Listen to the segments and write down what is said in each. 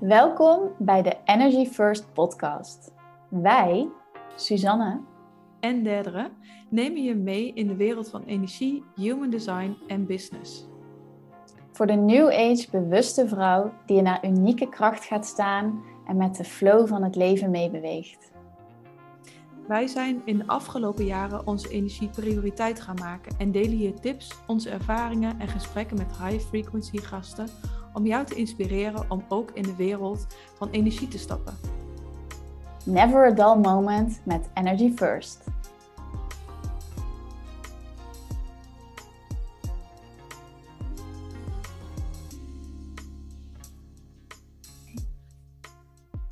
Welkom bij de Energy First Podcast. Wij, Susanne en Derdere, nemen je mee in de wereld van energie, human design en business. Voor de New Age bewuste vrouw die in haar unieke kracht gaat staan en met de flow van het leven meebeweegt. Wij zijn in de afgelopen jaren onze energie prioriteit gaan maken en delen hier tips, onze ervaringen en gesprekken met high-frequency gasten om jou te inspireren om ook in de wereld van energie te stappen. Never a dull moment met Energy First.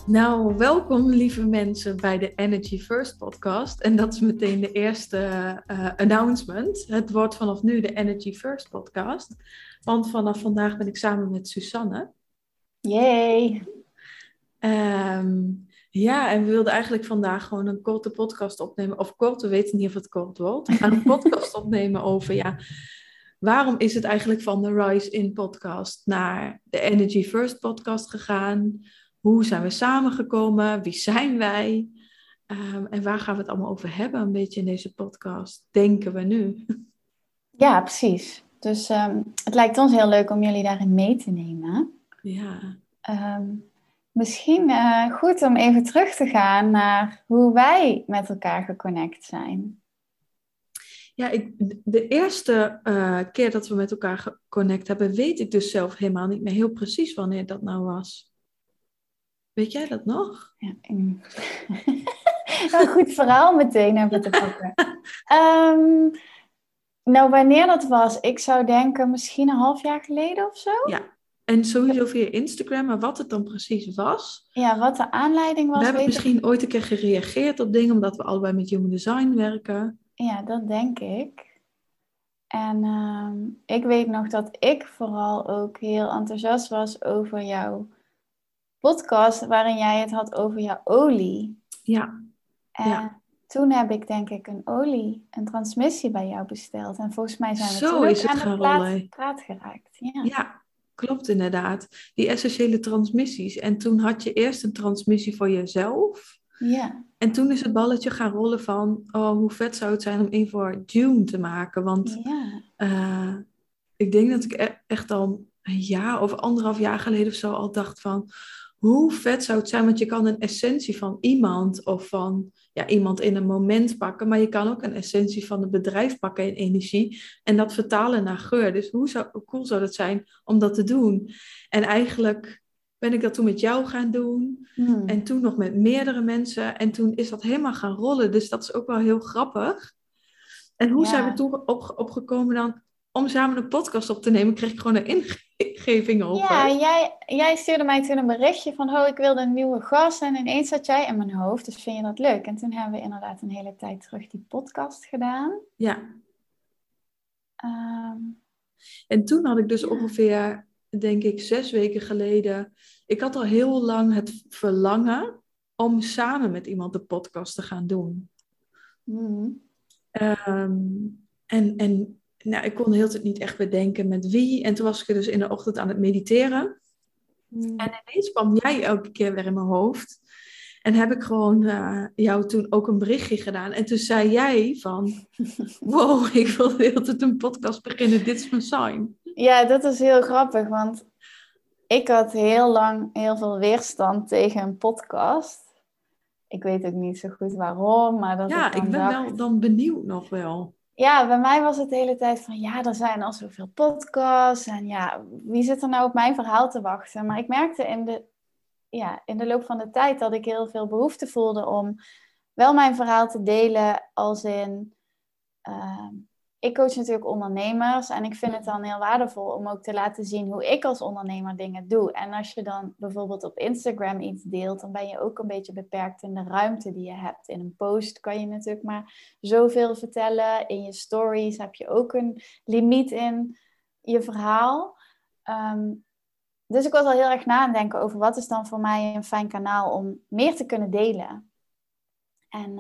Nou, welkom lieve mensen bij de Energy First podcast. En dat is meteen de eerste announcement. Het wordt vanaf nu de Energy First podcast. Want vanaf vandaag ben ik samen met Susanne. Yay! En we wilden eigenlijk vandaag gewoon een korte podcast opnemen. Of kort, we weten niet of het kort wordt. We gaan een podcast opnemen over waarom is het eigenlijk van de Rise In podcast naar de Energy First podcast gegaan? Hoe zijn we samengekomen? Wie zijn wij? En waar gaan we het allemaal over hebben een beetje in deze podcast? Denken we nu. Ja, precies. Dus het lijkt ons heel leuk om jullie daarin mee te nemen. Ja. Misschien goed om even terug te gaan naar hoe wij met elkaar geconnect zijn. Ja, de eerste keer dat we met elkaar geconnect hebben, weet ik dus zelf helemaal niet meer heel precies wanneer dat nou was. Weet jij dat nog? Ja, een goed verhaal meteen hebben te pakken. Wanneer dat was? Ik zou denken misschien een half jaar geleden of zo. Ja, en sowieso via Instagram. Maar wat het dan precies was. Ja, wat de aanleiding was. We hebben misschien ooit een keer gereageerd op dingen. Omdat we allebei met Human Design werken. Ja, dat denk ik. En ik weet nog dat ik vooral ook heel enthousiast was over jouw podcast waarin jij het had over jouw olie. Ja. En toen heb ik denk ik een transmissie bij jou besteld. En volgens mij zijn we toen aan de praat geraakt. Ja. Ja, klopt inderdaad. Die essentiële transmissies. En toen had je eerst een transmissie voor jezelf. Ja. En toen is het balletje gaan rollen van, oh, hoe vet zou het zijn om één voor June te maken. Want ik denk dat ik echt al een jaar of anderhalf jaar geleden of zo al dacht van, hoe vet zou het zijn? Want je kan een essentie van iemand of van iemand in een moment pakken. Maar je kan ook een essentie van het bedrijf pakken in energie. En dat vertalen naar geur. Dus hoe cool zou dat zijn om dat te doen? En eigenlijk ben ik dat toen met jou gaan doen. Mm. En toen nog met meerdere mensen. En toen is dat helemaal gaan rollen. Dus dat is ook wel heel grappig. En hoe zijn we toen opgekomen dan? Om samen een podcast op te nemen, kreeg ik gewoon een ingeving over. Ja, jij stuurde mij toen een berichtje van, ik wilde een nieuwe gast. En ineens zat jij in mijn hoofd, dus vind je dat leuk? En toen hebben we inderdaad een hele tijd terug die podcast gedaan. Ja. En toen had ik dus ongeveer, denk ik, 6 weken geleden. Ik had al heel lang het verlangen om samen met iemand de podcast te gaan doen. Mm. Ik kon de hele tijd niet echt bedenken met wie. En toen was ik dus in de ochtend aan het mediteren. Mm. En ineens kwam jij elke keer weer in mijn hoofd. En heb ik gewoon jou toen ook een berichtje gedaan. En toen zei jij van, wow, ik wil de hele tijd een podcast beginnen. Dit is mijn sign. Ja, dat is heel grappig. Want ik had heel lang heel veel weerstand tegen een podcast. Ik weet ook niet zo goed waarom. Maar dat ik ben wel benieuwd nog wel. Ja, bij mij was het de hele tijd van, er zijn al zoveel podcasts. En wie zit er nou op mijn verhaal te wachten? Maar ik merkte in de loop van de tijd dat ik heel veel behoefte voelde om wel mijn verhaal te delen. Als in, ik coach natuurlijk ondernemers. En ik vind het dan heel waardevol om ook te laten zien hoe ik als ondernemer dingen doe. En als je dan bijvoorbeeld op Instagram iets deelt, dan ben je ook een beetje beperkt in de ruimte die je hebt. In een post kan je natuurlijk maar zoveel vertellen. In je stories heb je ook een limiet in je verhaal. Dus ik was al heel erg na aan denken over wat is dan voor mij een fijn kanaal om meer te kunnen delen. En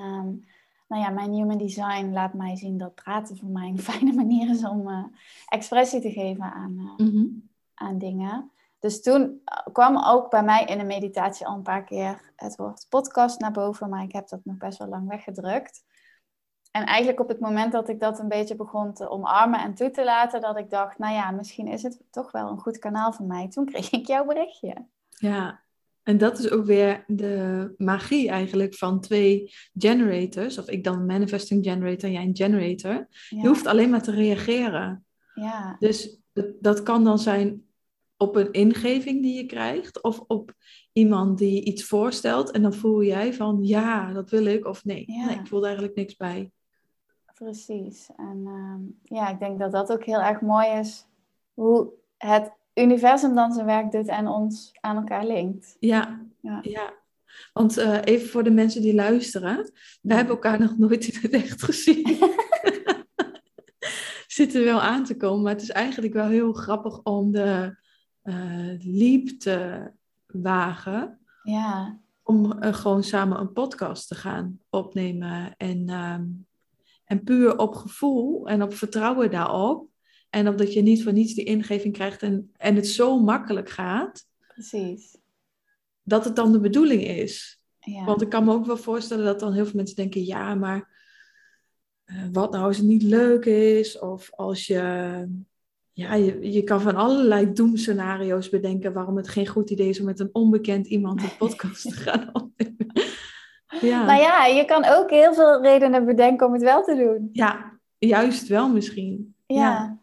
mijn Human Design laat mij zien dat praten voor mij een fijne manier is om expressie te geven aan dingen. Dus toen kwam ook bij mij in de meditatie al een paar keer het woord podcast naar boven. Maar ik heb dat nog best wel lang weggedrukt. En eigenlijk op het moment dat ik dat een beetje begon te omarmen en toe te laten, dat ik dacht, nou ja, misschien is het toch wel een goed kanaal voor mij. Toen kreeg ik jouw berichtje. Ja, en dat is ook weer de magie eigenlijk van twee generators. Of ik dan een manifesting generator en jij een generator. Ja. Je hoeft alleen maar te reageren. Ja. Dus dat kan dan zijn op een ingeving die je krijgt, of op iemand die iets voorstelt, en dan voel jij van, ja, dat wil ik, of nee, ja. Nee, ik voel er eigenlijk niks bij. Precies. En ja, ik denk dat dat ook heel erg mooi is, hoe het universum dan zijn werk doet en ons aan elkaar linkt. Ja. Want even voor de mensen die luisteren, we hebben elkaar nog nooit in het echt gezien. Zit er wel aan te komen, maar het is eigenlijk wel heel grappig om de liep te wagen. Ja. Om gewoon samen een podcast te gaan opnemen. En puur op gevoel en op vertrouwen daarop. En op dat je niet voor niets die ingeving krijgt en het zo makkelijk gaat. Precies. Dat het dan de bedoeling is. Ja. Want ik kan me ook wel voorstellen dat dan heel veel mensen denken, ja, maar wat nou als het niet leuk is? Of als je... Ja, je kan van allerlei doemscenario's bedenken waarom het geen goed idee is om met een onbekend iemand een podcast te gaan opnemen. Ja. Nou ja, je kan ook heel veel redenen bedenken om het wel te doen. Ja, juist wel misschien. Ja.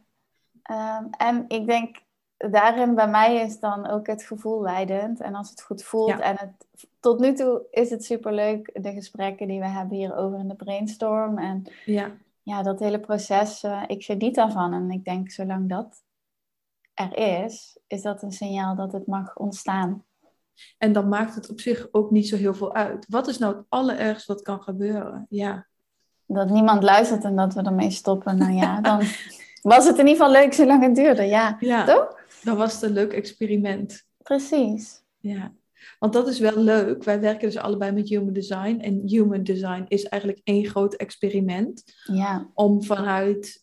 En ik denk, daarin bij mij is dan ook het gevoel leidend. En als het goed voelt en het... Tot nu toe is het superleuk, de gesprekken die we hebben hierover in de brainstorm. En ja, dat hele proces, ik geniet daarvan. En ik denk, zolang dat er is dat een signaal dat het mag ontstaan. En dan maakt het op zich ook niet zo heel veel uit. Wat is nou het allerergste wat kan gebeuren? Ja. Dat niemand luistert en dat we ermee stoppen. Nou ja, dan was het in ieder geval leuk zolang het duurde. Ja, toch? Dan was het een leuk experiment. Precies. Ja. Want dat is wel leuk. Wij werken dus allebei met Human Design. En Human Design is eigenlijk één groot experiment. Ja. Om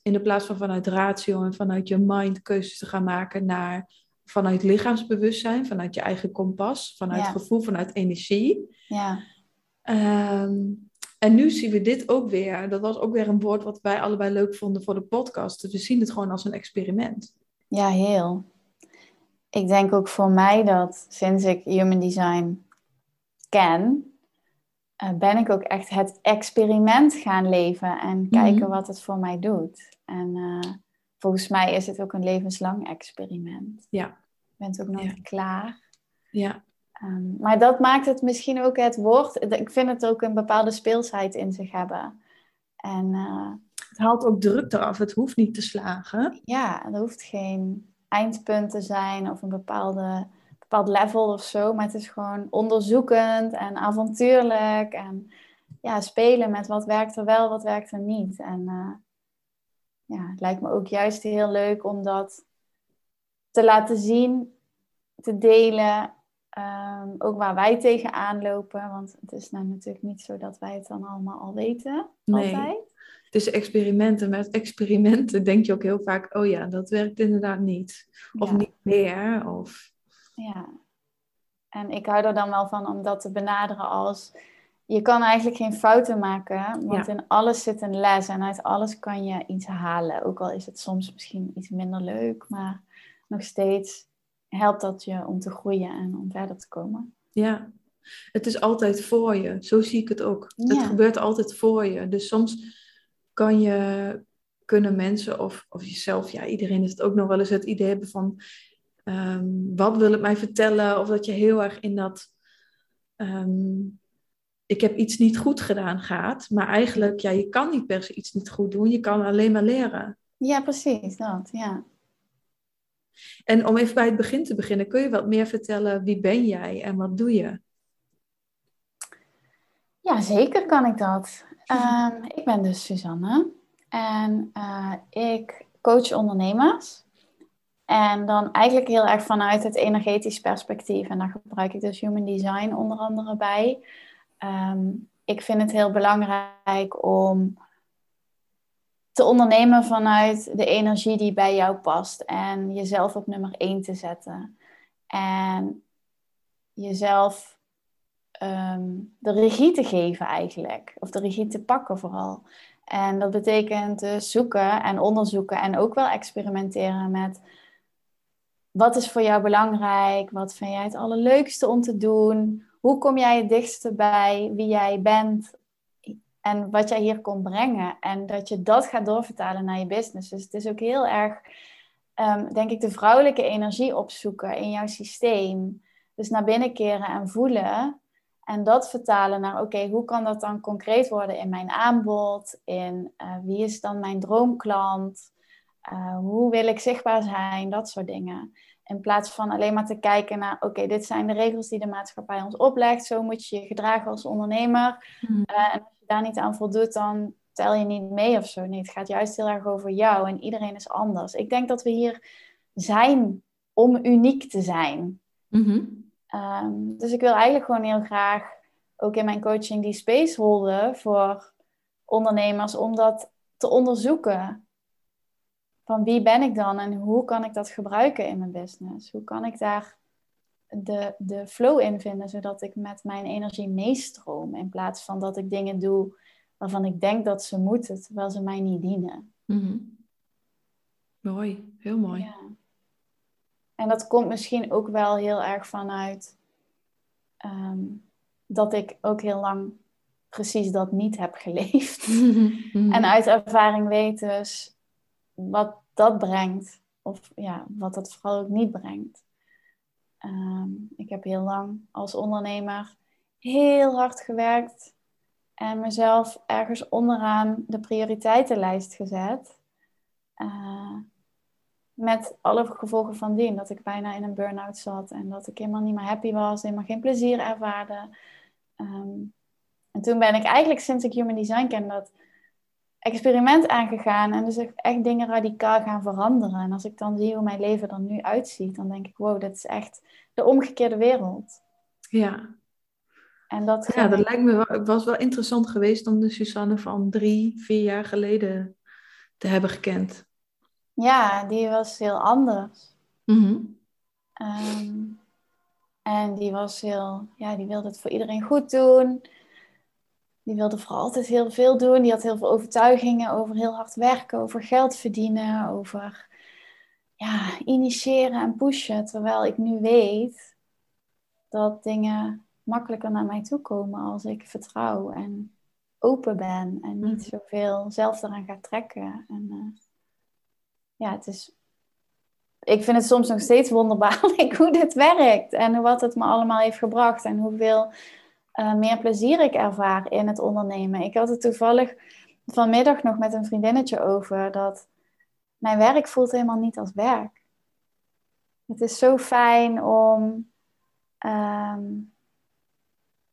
in de plaats van vanuit ratio en vanuit je mind keuzes te gaan maken vanuit lichaamsbewustzijn, vanuit je eigen kompas, vanuit gevoel, vanuit energie. Ja. En nu zien we dit ook weer. Dat was ook weer een woord wat wij allebei leuk vonden voor de podcast. Dus we zien het gewoon als een experiment. Ja, heel. Ik denk ook voor mij dat sinds ik Human Design ken, ben ik ook echt het experiment gaan leven en kijken wat het voor mij doet. En volgens mij is het ook een levenslang experiment. Ja. Je bent ook nooit klaar. Ja. Maar dat maakt het misschien ook het woord. Ik vind het ook een bepaalde speelsheid in zich hebben. En het haalt ook druk eraf. Het hoeft niet te slagen. Ja, er hoeft geen eindpunten zijn of een bepaald level of zo, maar het is gewoon onderzoekend en avontuurlijk en ja, spelen met wat werkt er wel, wat werkt er niet. En het lijkt me ook juist heel leuk om dat te laten zien, te delen, ook waar wij tegenaan lopen, want het is nou natuurlijk niet zo dat wij het dan allemaal al weten, altijd. Dus experimenten. Met experimenten denk je ook heel vaak, oh ja, dat werkt inderdaad niet. Of niet meer. Of... Ja. En ik hou er dan wel van om dat te benaderen als, je kan eigenlijk geen fouten maken, want in alles zit een les en uit alles kan je iets halen. Ook al is het soms misschien iets minder leuk, maar nog steeds helpt dat je om te groeien en om verder te komen. Ja. Het is altijd voor je. Zo zie ik het ook. Ja. Het gebeurt altijd voor je. Dus soms kunnen mensen of jezelf, ja, iedereen is het ook nog wel eens het idee hebben van, wat wil het mij vertellen? Of dat je heel erg in dat, ik heb iets niet goed gedaan gaat. Maar eigenlijk, ja, je kan niet per se iets niet goed doen. Je kan alleen maar leren. Ja, precies, dat, ja. En om even bij het begin te beginnen, kun je wat meer vertellen, wie ben jij en wat doe je? Ja, zeker kan ik dat. Ik ben dus Susanne en ik coach ondernemers en dan eigenlijk heel erg vanuit het energetisch perspectief en daar gebruik ik dus Human Design onder andere bij. Ik vind het heel belangrijk om te ondernemen vanuit de energie die bij jou past en jezelf op nummer 1 te zetten. En jezelf de regie te geven eigenlijk. Of de regie te pakken vooral. En dat betekent dus zoeken en onderzoeken. En ook wel experimenteren met... wat is voor jou belangrijk? Wat vind jij het allerleukste om te doen? Hoe kom jij het dichtste bij wie jij bent? En wat jij hier kon brengen. En dat je dat gaat doorvertalen naar je business. Dus het is ook heel erg... denk ik de vrouwelijke energie opzoeken in jouw systeem. Dus naar binnen keren en voelen. En dat vertalen naar, oké, hoe kan dat dan concreet worden in mijn aanbod? In wie is dan mijn droomklant? Hoe wil ik zichtbaar zijn? Dat soort dingen. In plaats van alleen maar te kijken naar, oké, dit zijn de regels die de maatschappij ons oplegt. Zo moet je je gedragen als ondernemer. Mm-hmm. En als je daar niet aan voldoet, dan... tel je niet mee of zo. Nee, het gaat juist heel erg over jou. En iedereen is anders. Ik denk dat we hier zijn om uniek te zijn. Mm-hmm. Dus ik wil eigenlijk gewoon heel graag... ook in mijn coaching die space holden voor ondernemers... om dat te onderzoeken. Van wie ben ik dan? En hoe kan ik dat gebruiken in mijn business? Hoe kan ik daar de flow in vinden... zodat ik met mijn energie meestroom... in plaats van dat ik dingen doe... waarvan ik denk dat ze moeten, terwijl ze mij niet dienen. Mm-hmm. Mooi, heel mooi. Ja. En dat komt misschien ook wel heel erg vanuit... dat ik ook heel lang precies dat niet heb geleefd. Mm-hmm. En uit ervaring weet dus wat dat brengt. Of ja, wat dat vooral ook niet brengt. Ik heb heel lang als ondernemer heel hard gewerkt... en mezelf ergens onderaan de prioriteitenlijst gezet. Met alle gevolgen van dien. Dat ik bijna in een burn-out zat. En dat ik helemaal niet meer happy was. Helemaal geen plezier ervaarde. En toen ben ik eigenlijk sinds ik Human Design ken... dat experiment aangegaan. En dus echt dingen radicaal gaan veranderen. En als ik dan zie hoe mijn leven er nu uitziet... dan denk ik, wow, dat is echt de omgekeerde wereld. Ja. En dat ja, dat lijkt me was wel interessant geweest om de Susanne van 3-4 jaar geleden te hebben gekend. Ja, die was heel anders. Mm-hmm. En die was heel, ja, die wilde het voor iedereen goed doen. Die wilde voor altijd heel veel doen. Die had heel veel overtuigingen over heel hard werken, over geld verdienen, over ja, initiëren en pushen. Terwijl ik nu weet dat dingen... makkelijker naar mij toe komen als ik vertrouw en open ben en niet zoveel zelf eraan ga trekken. En, ja, het is... Ik vind het soms nog steeds wonderbaarlijk hoe dit werkt en wat het me allemaal heeft gebracht en hoeveel meer plezier ik ervaar in het ondernemen. Ik had het toevallig vanmiddag nog met een vriendinnetje over dat mijn werk voelt helemaal niet als werk. Het is zo fijn om...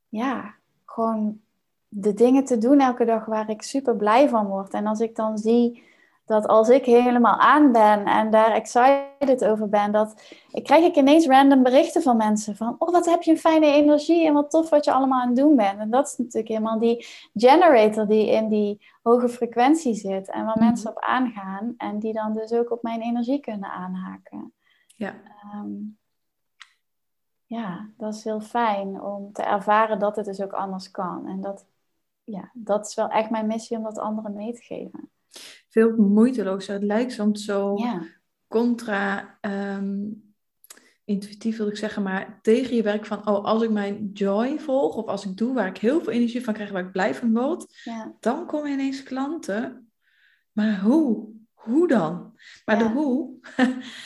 ja, gewoon de dingen te doen elke dag waar ik super blij van word. En als ik dan zie dat als ik helemaal aan ben en daar excited over ben, krijg ik ineens random berichten van mensen van, oh, wat heb je een fijne energie en wat tof wat je allemaal aan het doen bent. En dat is natuurlijk helemaal die generator die in die hoge frequentie zit en waar mensen op aangaan en die dan dus ook op mijn energie kunnen aanhaken. Ja. Ja, dat is heel fijn om te ervaren dat het dus ook anders kan. En dat, ja, dat is wel echt mijn missie om dat anderen mee te geven. Veel moeiteloos. Het lijkt soms zo contra-intuïtief wil ik zeggen. Maar tegen je werk van, oh, als ik mijn joy volg. Of als ik doe waar ik heel veel energie van krijg. Waar ik blij van word. Ja. Dan komen ineens klanten. Maar hoe? Hoe dan? Maar de hoe...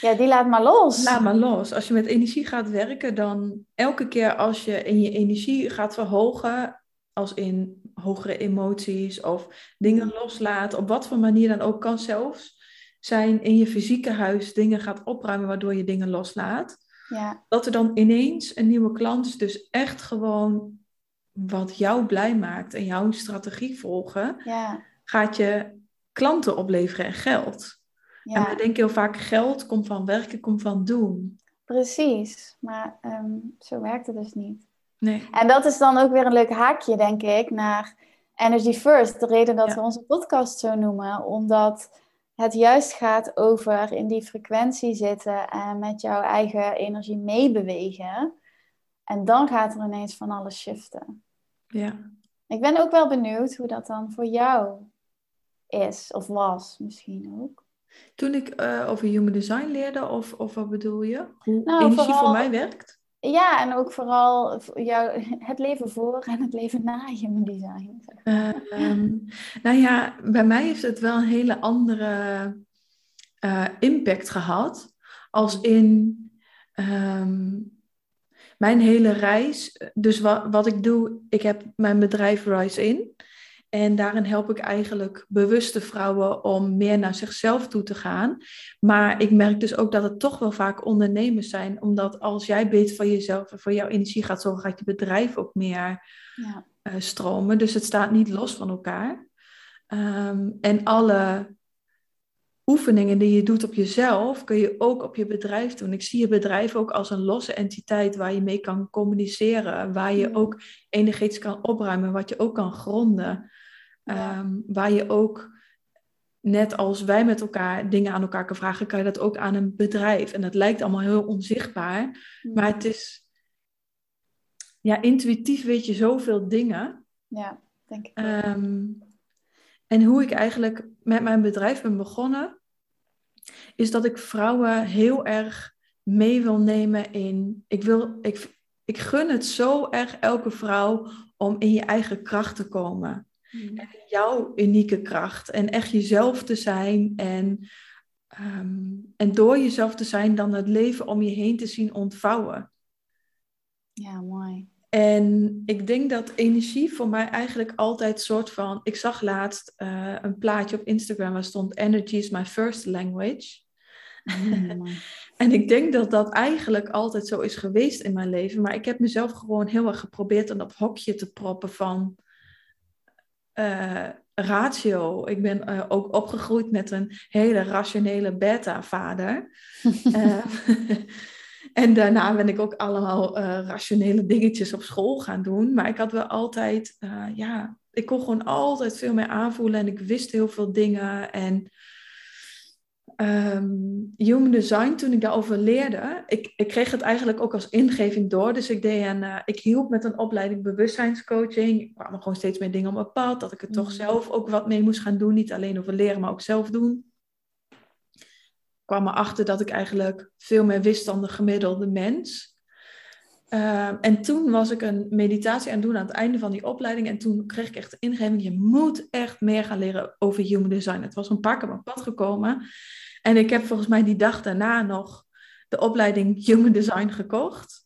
ja, die laat maar los. Laat maar los. Als je met energie gaat werken, dan elke keer als je in je energie gaat verhogen, als in hogere emoties of dingen loslaat, op wat voor manier dan ook, kan zelfs zijn in je fysieke huis dingen gaat opruimen, waardoor je dingen loslaat. Ja. Dat er dan ineens een nieuwe klant is, dus echt gewoon wat jou blij maakt en jouw strategie volgen, gaat je... klanten opleveren en geld. Ja. En we denken heel vaak, geld komt van werken, komt van doen. Precies, maar zo werkt het dus niet. Nee. En dat is dan ook weer een leuk haakje, denk ik, naar Energy First. De reden dat we onze podcast zo noemen, omdat het juist gaat over in die frequentie zitten en met jouw eigen energie meebewegen. En dan gaat er ineens van alles shiften. Ja. Ik ben ook wel benieuwd hoe dat dan voor jou is of was misschien ook. Toen ik over Human Design leerde, of wat bedoel je? Hoe energie vooral, voor mij werkt? Ja, en ook vooral het leven voor en het leven na Human Design. Nou ja, bij mij heeft het wel een hele andere impact gehad. Als in mijn hele reis. Dus wat ik doe, ik heb mijn bedrijf Rise In. En daarin help ik eigenlijk bewuste vrouwen om meer naar zichzelf toe te gaan. Maar ik merk dus ook dat het toch wel vaak ondernemers zijn. Omdat als jij beter van jezelf en van jouw energie gaat zorgen, gaat je bedrijf ook meer stromen. Dus het staat niet los van elkaar. En alle oefeningen die je doet op jezelf, kun je ook op je bedrijf doen. Ik zie je bedrijf ook als een losse entiteit waar je mee kan communiceren. Waar je ook energetisch kan opruimen. Wat je ook kan gronden. Waar je ook, net als wij met elkaar dingen aan elkaar kan vragen, kan je dat ook aan een bedrijf. En dat lijkt allemaal heel onzichtbaar. Maar het is, intuïtief weet je zoveel dingen. Ja, denk ik. En hoe ik eigenlijk met mijn bedrijf ben begonnen, is dat ik vrouwen heel erg mee wil nemen in... Ik gun het zo erg elke vrouw om in je eigen kracht te komen. En jouw unieke kracht. En echt jezelf te zijn. En door jezelf te zijn dan het leven om je heen te zien ontvouwen. Ja, mooi. En ik denk dat energie voor mij eigenlijk altijd soort van... Ik zag laatst een plaatje op Instagram waar stond... Energy is my first language. En ik denk dat dat eigenlijk altijd zo is geweest in mijn leven. Maar ik heb mezelf gewoon heel erg geprobeerd in dat hokje te proppen van... ratio. Ik ben ook opgegroeid met een hele rationele beta-vader. En daarna ben ik ook allemaal rationele dingetjes op school gaan doen. Maar ik had wel altijd... ik kon gewoon altijd veel meer aanvoelen. En ik wist heel veel dingen. En Human Design, toen ik daarover leerde... Ik kreeg het eigenlijk ook als ingeving door. Dus ik deed ik hielp met een opleiding bewustzijnscoaching. Er kwamen gewoon steeds meer dingen op mijn pad. Dat ik het toch zelf ook wat mee moest gaan doen. Niet alleen over leren, maar ook zelf doen. Ik kwam erachter dat ik eigenlijk veel meer wist dan de gemiddelde mens. En toen was ik een meditatie aan het doen aan het einde van die opleiding. En toen kreeg ik echt de ingeving, je moet echt meer gaan leren over Human Design. Het was een paar keer op mijn pad gekomen. En ik heb volgens mij die dag daarna nog de opleiding Human Design gekocht.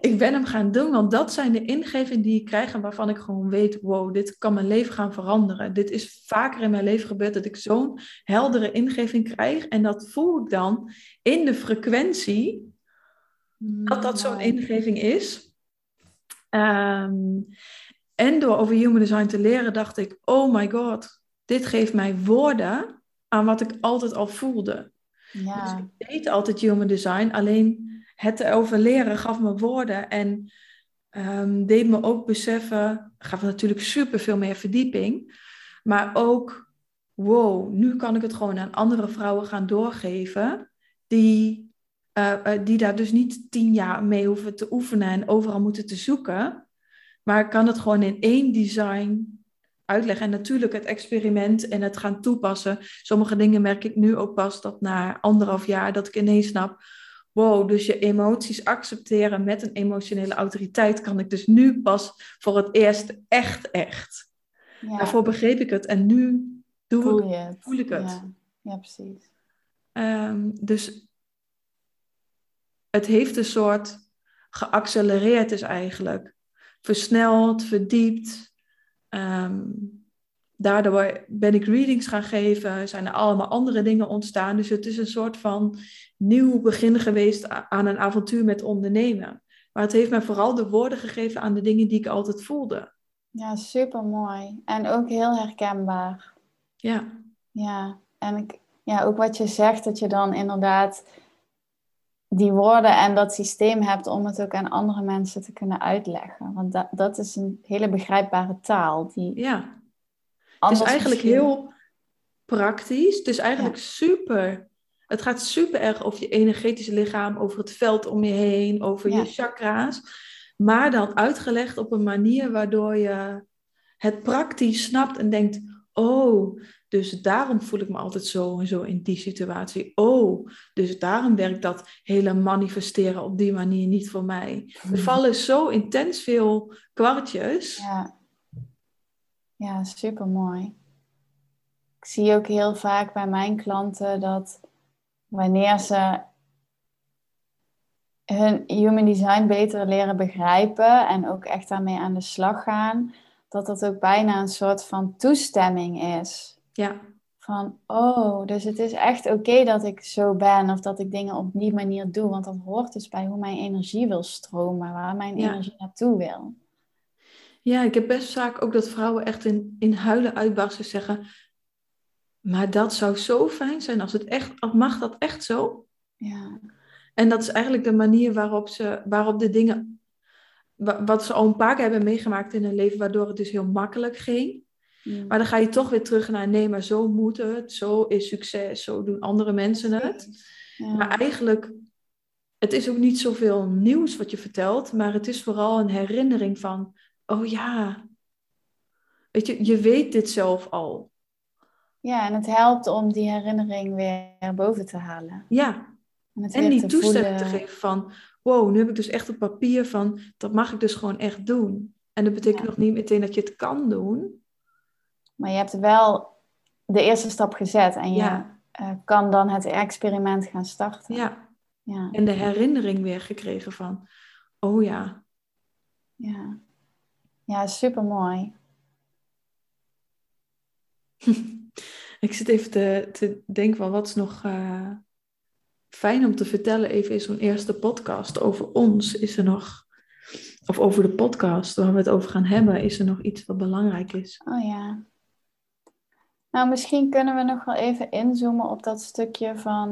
Ik ben hem gaan doen, want dat zijn de ingevingen die ik krijg en waarvan ik gewoon weet, wow, dit kan mijn leven gaan veranderen. Dit is vaker in mijn leven gebeurd dat ik zo'n heldere ingeving krijg en dat voel ik dan in de frequentie dat dat zo'n ingeving is. En door over Human Design te leren dacht ik, oh my god, dit geeft mij woorden aan wat ik altijd al voelde. Ja. Dus ik deed altijd Human Design, alleen... Het erover leren gaf me woorden en deed me ook beseffen, gaf me natuurlijk super veel meer verdieping, maar ook, wow, nu kan ik het gewoon aan andere vrouwen gaan doorgeven die daar dus niet 10 jaar mee hoeven te oefenen en overal moeten te zoeken, maar ik kan het gewoon in 1 design uitleggen. En natuurlijk het experiment en het gaan toepassen. Sommige dingen merk ik nu ook pas dat na 1,5 jaar dat ik ineens snap, wow, dus je emoties accepteren met een emotionele autoriteit kan ik dus nu pas voor het eerst echt. Ja. Daarvoor begreep ik het en nu voel ik het. Ja, ja precies. Dus het heeft een soort geaccelereerd is eigenlijk. Versneld, verdiept. Daardoor ben ik readings gaan geven, zijn er allemaal andere dingen ontstaan. Dus het is een soort van nieuw begin geweest aan een avontuur met ondernemen. Maar het heeft mij vooral de woorden gegeven aan de dingen die ik altijd voelde. Ja, supermooi. En ook heel herkenbaar. Ja. Ja, en ook wat je zegt, dat je dan inderdaad die woorden en dat systeem hebt om het ook aan andere mensen te kunnen uitleggen. Want dat is een hele begrijpbare taal. Die... Ja. Het is eigenlijk heel praktisch. Dus eigenlijk super. Het gaat super erg over je energetische lichaam, over het veld om je heen, over je chakra's. Maar dan uitgelegd op een manier waardoor je het praktisch snapt en denkt, oh, dus daarom voel ik me altijd zo en zo in die situatie. Oh, dus daarom werkt dat hele manifesteren op die manier niet voor mij. Er vallen zo intens veel kwartjes. Ja, supermooi. Ik zie ook heel vaak bij mijn klanten dat wanneer ze hun Human Design beter leren begrijpen en ook echt daarmee aan de slag gaan, dat dat ook bijna een soort van toestemming is. Ja. Van, oh, dus het is echt oké dat ik zo ben of dat ik dingen op die manier doe, want dat hoort dus bij hoe mijn energie wil stromen, waar mijn energie naartoe wil. Ja, ik heb best vaak ook dat vrouwen echt in huilen uitbarsten zeggen, maar dat zou zo fijn zijn als het echt, mag dat echt zo? Ja. En dat is eigenlijk de manier waarop de dingen, wat ze al een paar keer hebben meegemaakt in hun leven, waardoor het dus heel makkelijk ging. Ja. Maar dan ga je toch weer terug naar, nee, maar zo moet het, zo is succes, zo doen andere mensen het. Ja. Maar eigenlijk, het is ook niet zoveel nieuws wat je vertelt, maar het is vooral een herinnering van, oh ja, weet je, je weet dit zelf al. Ja, en het helpt om die herinnering weer boven te halen. Ja. En die toestemming te geven van, wow, nu heb ik dus echt op papier van, dat mag ik dus gewoon echt doen. En dat betekent nog niet meteen dat je het kan doen. Maar je hebt wel de eerste stap gezet en je kan dan het experiment gaan starten. Ja, en de herinnering weer gekregen van, oh ja. Ja, supermooi. Ik zit even te denken van, wat is nog... Fijn om te vertellen, even in zo'n eerste podcast over ons. Is er nog, of over de podcast waar we het over gaan hebben, is er nog iets wat belangrijk is? Oh ja. Nou, misschien kunnen we nog wel even inzoomen op dat stukje van...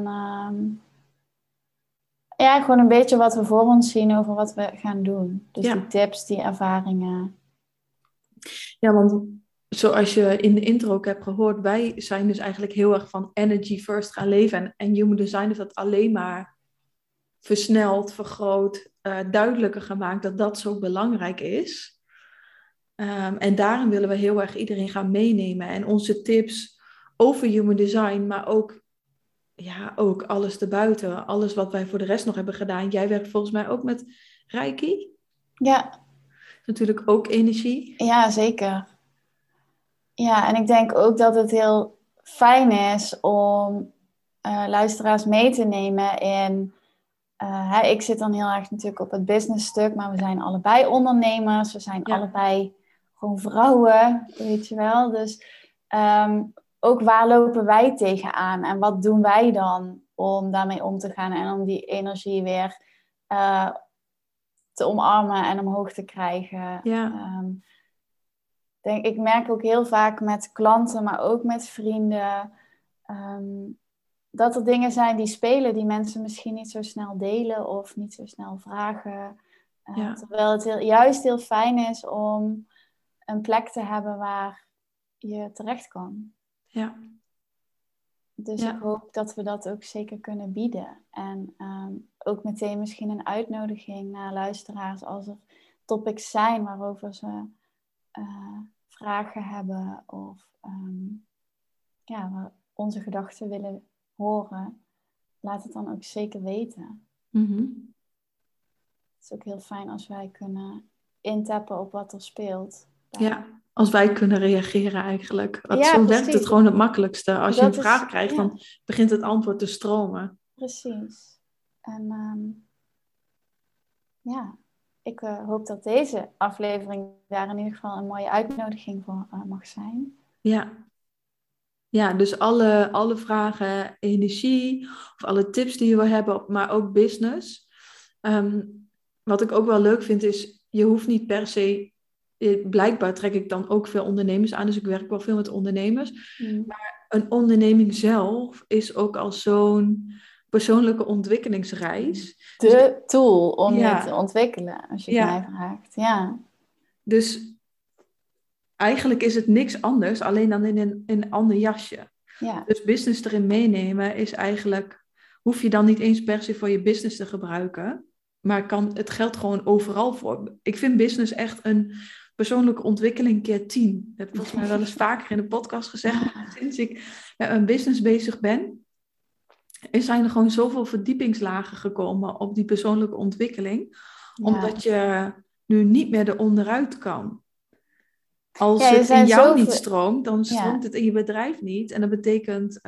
gewoon een beetje wat we voor ons zien over wat we gaan doen. Dus die tips, die ervaringen. Ja, want zoals je in de intro ook hebt gehoord, wij zijn dus eigenlijk heel erg van Energy First gaan leven. En Human Design heeft dat alleen maar versneld, vergroot, duidelijker gemaakt dat zo belangrijk is. En daarom willen we heel erg iedereen gaan meenemen. En onze tips over Human Design, maar ook alles erbuiten. Alles wat wij voor de rest nog hebben gedaan. Jij werkt volgens mij ook met Reiki? Ja. Natuurlijk ook energie. Ja, zeker. Ja, en ik denk ook dat het heel fijn is om luisteraars mee te nemen in... ik zit dan heel erg natuurlijk op het business stuk, maar we zijn allebei ondernemers. We zijn allebei gewoon vrouwen, weet je wel. Dus ook waar lopen wij tegenaan en wat doen wij dan om daarmee om te gaan en om die energie weer te omarmen en omhoog te krijgen. Ja. Ik merk ook heel vaak met klanten, maar ook met vrienden, dat er dingen zijn die spelen die mensen misschien niet zo snel delen of niet zo snel vragen. Terwijl het juist heel fijn is om een plek te hebben waar je terecht kan. Ja. Dus ik hoop dat we dat ook zeker kunnen bieden. En ook meteen misschien een uitnodiging naar luisteraars als er topics zijn waarover ze... vragen hebben of onze gedachten willen horen, laat het dan ook zeker weten. Mm-hmm. Het is ook heel fijn als wij kunnen intappen op wat er speelt. Ja, als wij kunnen reageren eigenlijk. Zo werkt het gewoon het makkelijkste. Als je een vraag krijgt, dan begint het antwoord te stromen. Precies. En ik hoop dat deze aflevering daar in ieder geval een mooie uitnodiging voor mag zijn. Ja. Ja, dus alle vragen, energie of alle tips die je wil hebben, maar ook business. Wat ik ook wel leuk vind is, je hoeft niet per se... Blijkbaar trek ik dan ook veel ondernemers aan, dus ik werk wel veel met ondernemers. Mm. Maar een onderneming zelf is ook al zo'n... persoonlijke ontwikkelingsreis. De tool om dit te ontwikkelen, als je het mij vraagt. Ja. Dus eigenlijk is het niks anders, alleen dan in een ander jasje. Ja. Dus business erin meenemen is eigenlijk... hoef je dan niet eens per se voor je business te gebruiken. Maar het geldt gewoon overal voor. Ik vind business echt een persoonlijke ontwikkeling keer 10. Dat heb ik volgens mij wel eens vaker in de podcast gezegd. Ja. Sinds ik met mijn business bezig ben, zijn er gewoon zoveel verdiepingslagen gekomen op die persoonlijke ontwikkeling. Ja. Omdat je nu niet meer eronderuit kan. Als het in jou niet stroomt, dan stroomt het in je bedrijf niet. En dat betekent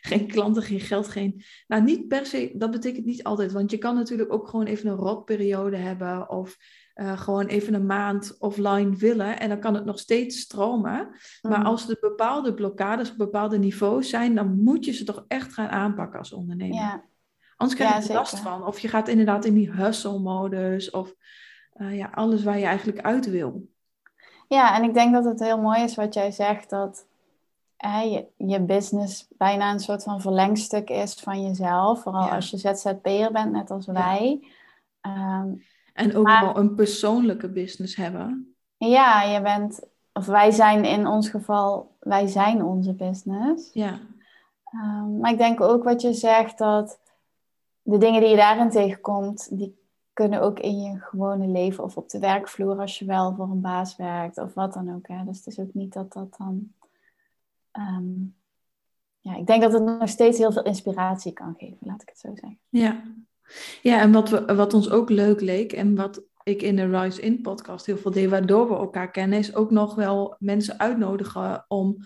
geen klanten, geen geld, geen... Nou, niet per se, dat betekent niet altijd. Want je kan natuurlijk ook gewoon even een rotperiode hebben. Of gewoon even een maand offline willen. En dan kan het nog steeds stromen. Mm. Maar als er bepaalde blokkades op bepaalde niveaus zijn... dan moet je ze toch echt gaan aanpakken als ondernemer. Ja. Anders krijg je er last van. Of je gaat inderdaad in die hustle-modus. Of alles waar je eigenlijk uit wil. Ja, en ik denk dat het heel mooi is wat jij zegt, dat je business bijna een soort van verlengstuk is van jezelf. Vooral als je ZZP'er bent, net als wij. En ook wel een persoonlijke business hebben. Ja, wij zijn in ons geval, wij zijn onze business. Ja. Maar ik denk ook wat je zegt, dat de dingen die je daarin tegenkomt, die kunnen ook in je gewone leven of op de werkvloer als je wel voor een baas werkt of wat dan ook. Hè? Dus het is ook niet dat dan... ik denk dat het nog steeds heel veel inspiratie kan geven, laat ik het zo zeggen. Ja, ja, en wat ons ook leuk leek en wat ik in de Rise In podcast heel veel deed, waardoor we elkaar kennen, is ook nog wel mensen uitnodigen om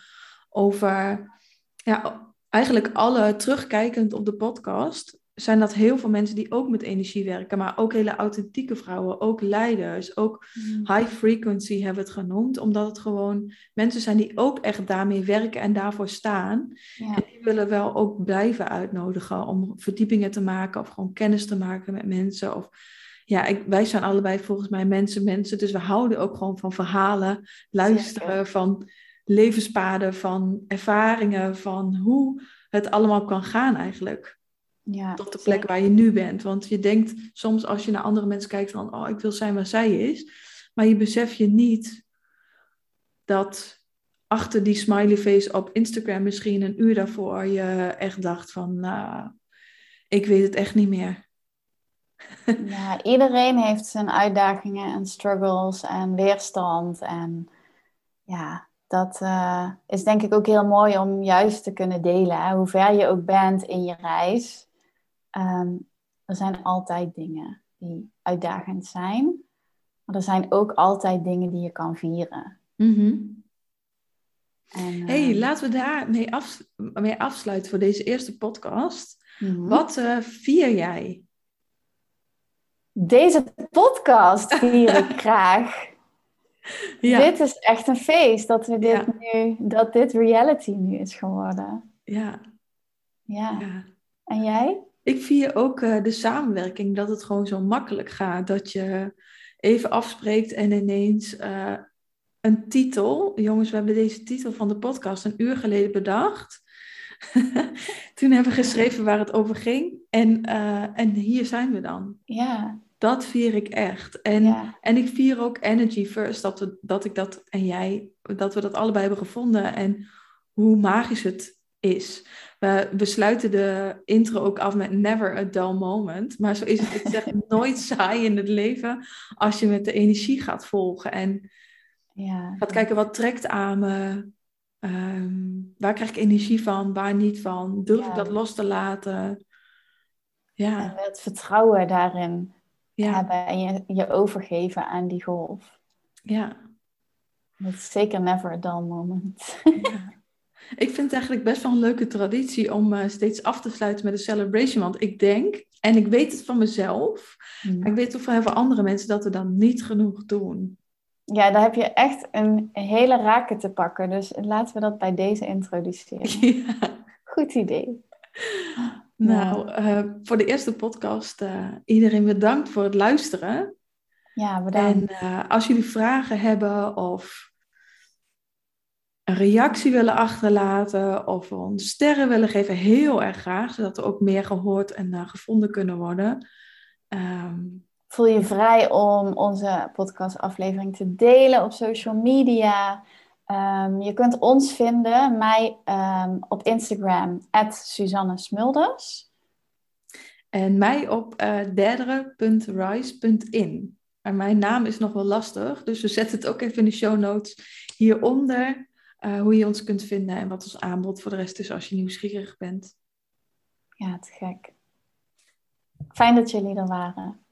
over... Ja, eigenlijk alle terugkijkend op de podcast... zijn dat heel veel mensen die ook met energie werken... maar ook hele authentieke vrouwen, ook leiders... ook high frequency hebben we het genoemd... omdat het gewoon mensen zijn die ook echt daarmee werken... en daarvoor staan. Ja. En die willen wel ook blijven uitnodigen... om verdiepingen te maken of gewoon kennis te maken met mensen. Of, wij zijn allebei volgens mij mensen... dus we houden ook gewoon van verhalen, luisteren... Zeker. Van levenspaden, van ervaringen... van hoe het allemaal kan gaan eigenlijk... Ja, tot de plek waar je nu bent. Want je denkt soms als je naar andere mensen kijkt van... oh, ik wil zijn waar zij is. Maar je beseft je niet dat achter die smiley face op Instagram... misschien een uur daarvoor je echt dacht van... nou, ik weet het echt niet meer. Ja, iedereen heeft zijn uitdagingen en struggles en weerstand. En ja, dat is denk ik ook heel mooi om juist te kunnen delen. Hè? Hoe ver je ook bent in je reis... er zijn altijd dingen die uitdagend zijn. Maar er zijn ook altijd dingen die je kan vieren. Mm-hmm. Laten we daarmee afsluiten voor deze eerste podcast. Mm-hmm. Wat vier jij? Deze podcast vier ik graag. Ja. Dit is echt een feest dat we dit dit reality nu is geworden. Ja. Ja. En jij? Ik vier ook de samenwerking, dat het gewoon zo makkelijk gaat. Dat je even afspreekt en ineens een titel... Jongens, we hebben deze titel van de podcast een uur geleden bedacht. Toen hebben we geschreven waar het over ging. En hier zijn we dan. Ja. Dat vier ik echt. En ik vier ook Energy First, dat we dat allebei hebben gevonden. En hoe magisch het is. We sluiten de intro ook af met never a dull moment. Maar zo is het. Ik zeg nooit saai in het leven als je met de energie gaat volgen. En gaat kijken wat trekt aan me. Waar krijg ik energie van, waar niet van. Durf ik dat los te laten. Ja. En het vertrouwen daarin hebben. En je overgeven aan die golf. Ja. Dat is zeker never a dull moment. Ja. Ik vind het eigenlijk best wel een leuke traditie om steeds af te sluiten met een celebration. Want ik denk, en ik weet het van mezelf, maar ik weet ook van heel veel andere mensen dat we dan niet genoeg doen. Ja, daar heb je echt een hele rake te pakken. Dus laten we dat bij deze introduceren. Ja. Goed idee. Nou, voor de eerste podcast, iedereen bedankt voor het luisteren. Ja, bedankt. En als jullie vragen hebben of... een reactie willen achterlaten of ons sterren willen geven, heel erg graag, zodat er ook meer gehoord en gevonden kunnen worden. Voel je vrij om onze podcastaflevering te delen op social media. Je kunt ons vinden, mij op Instagram @SusanneSmulders. En mij op derdere.rise.in. En mijn naam is nog wel lastig, dus we zetten het ook even in de show notes hieronder. Hoe je ons kunt vinden en wat ons aanbod voor de rest is als je nieuwsgierig bent. Ja, te gek. Fijn dat jullie er waren.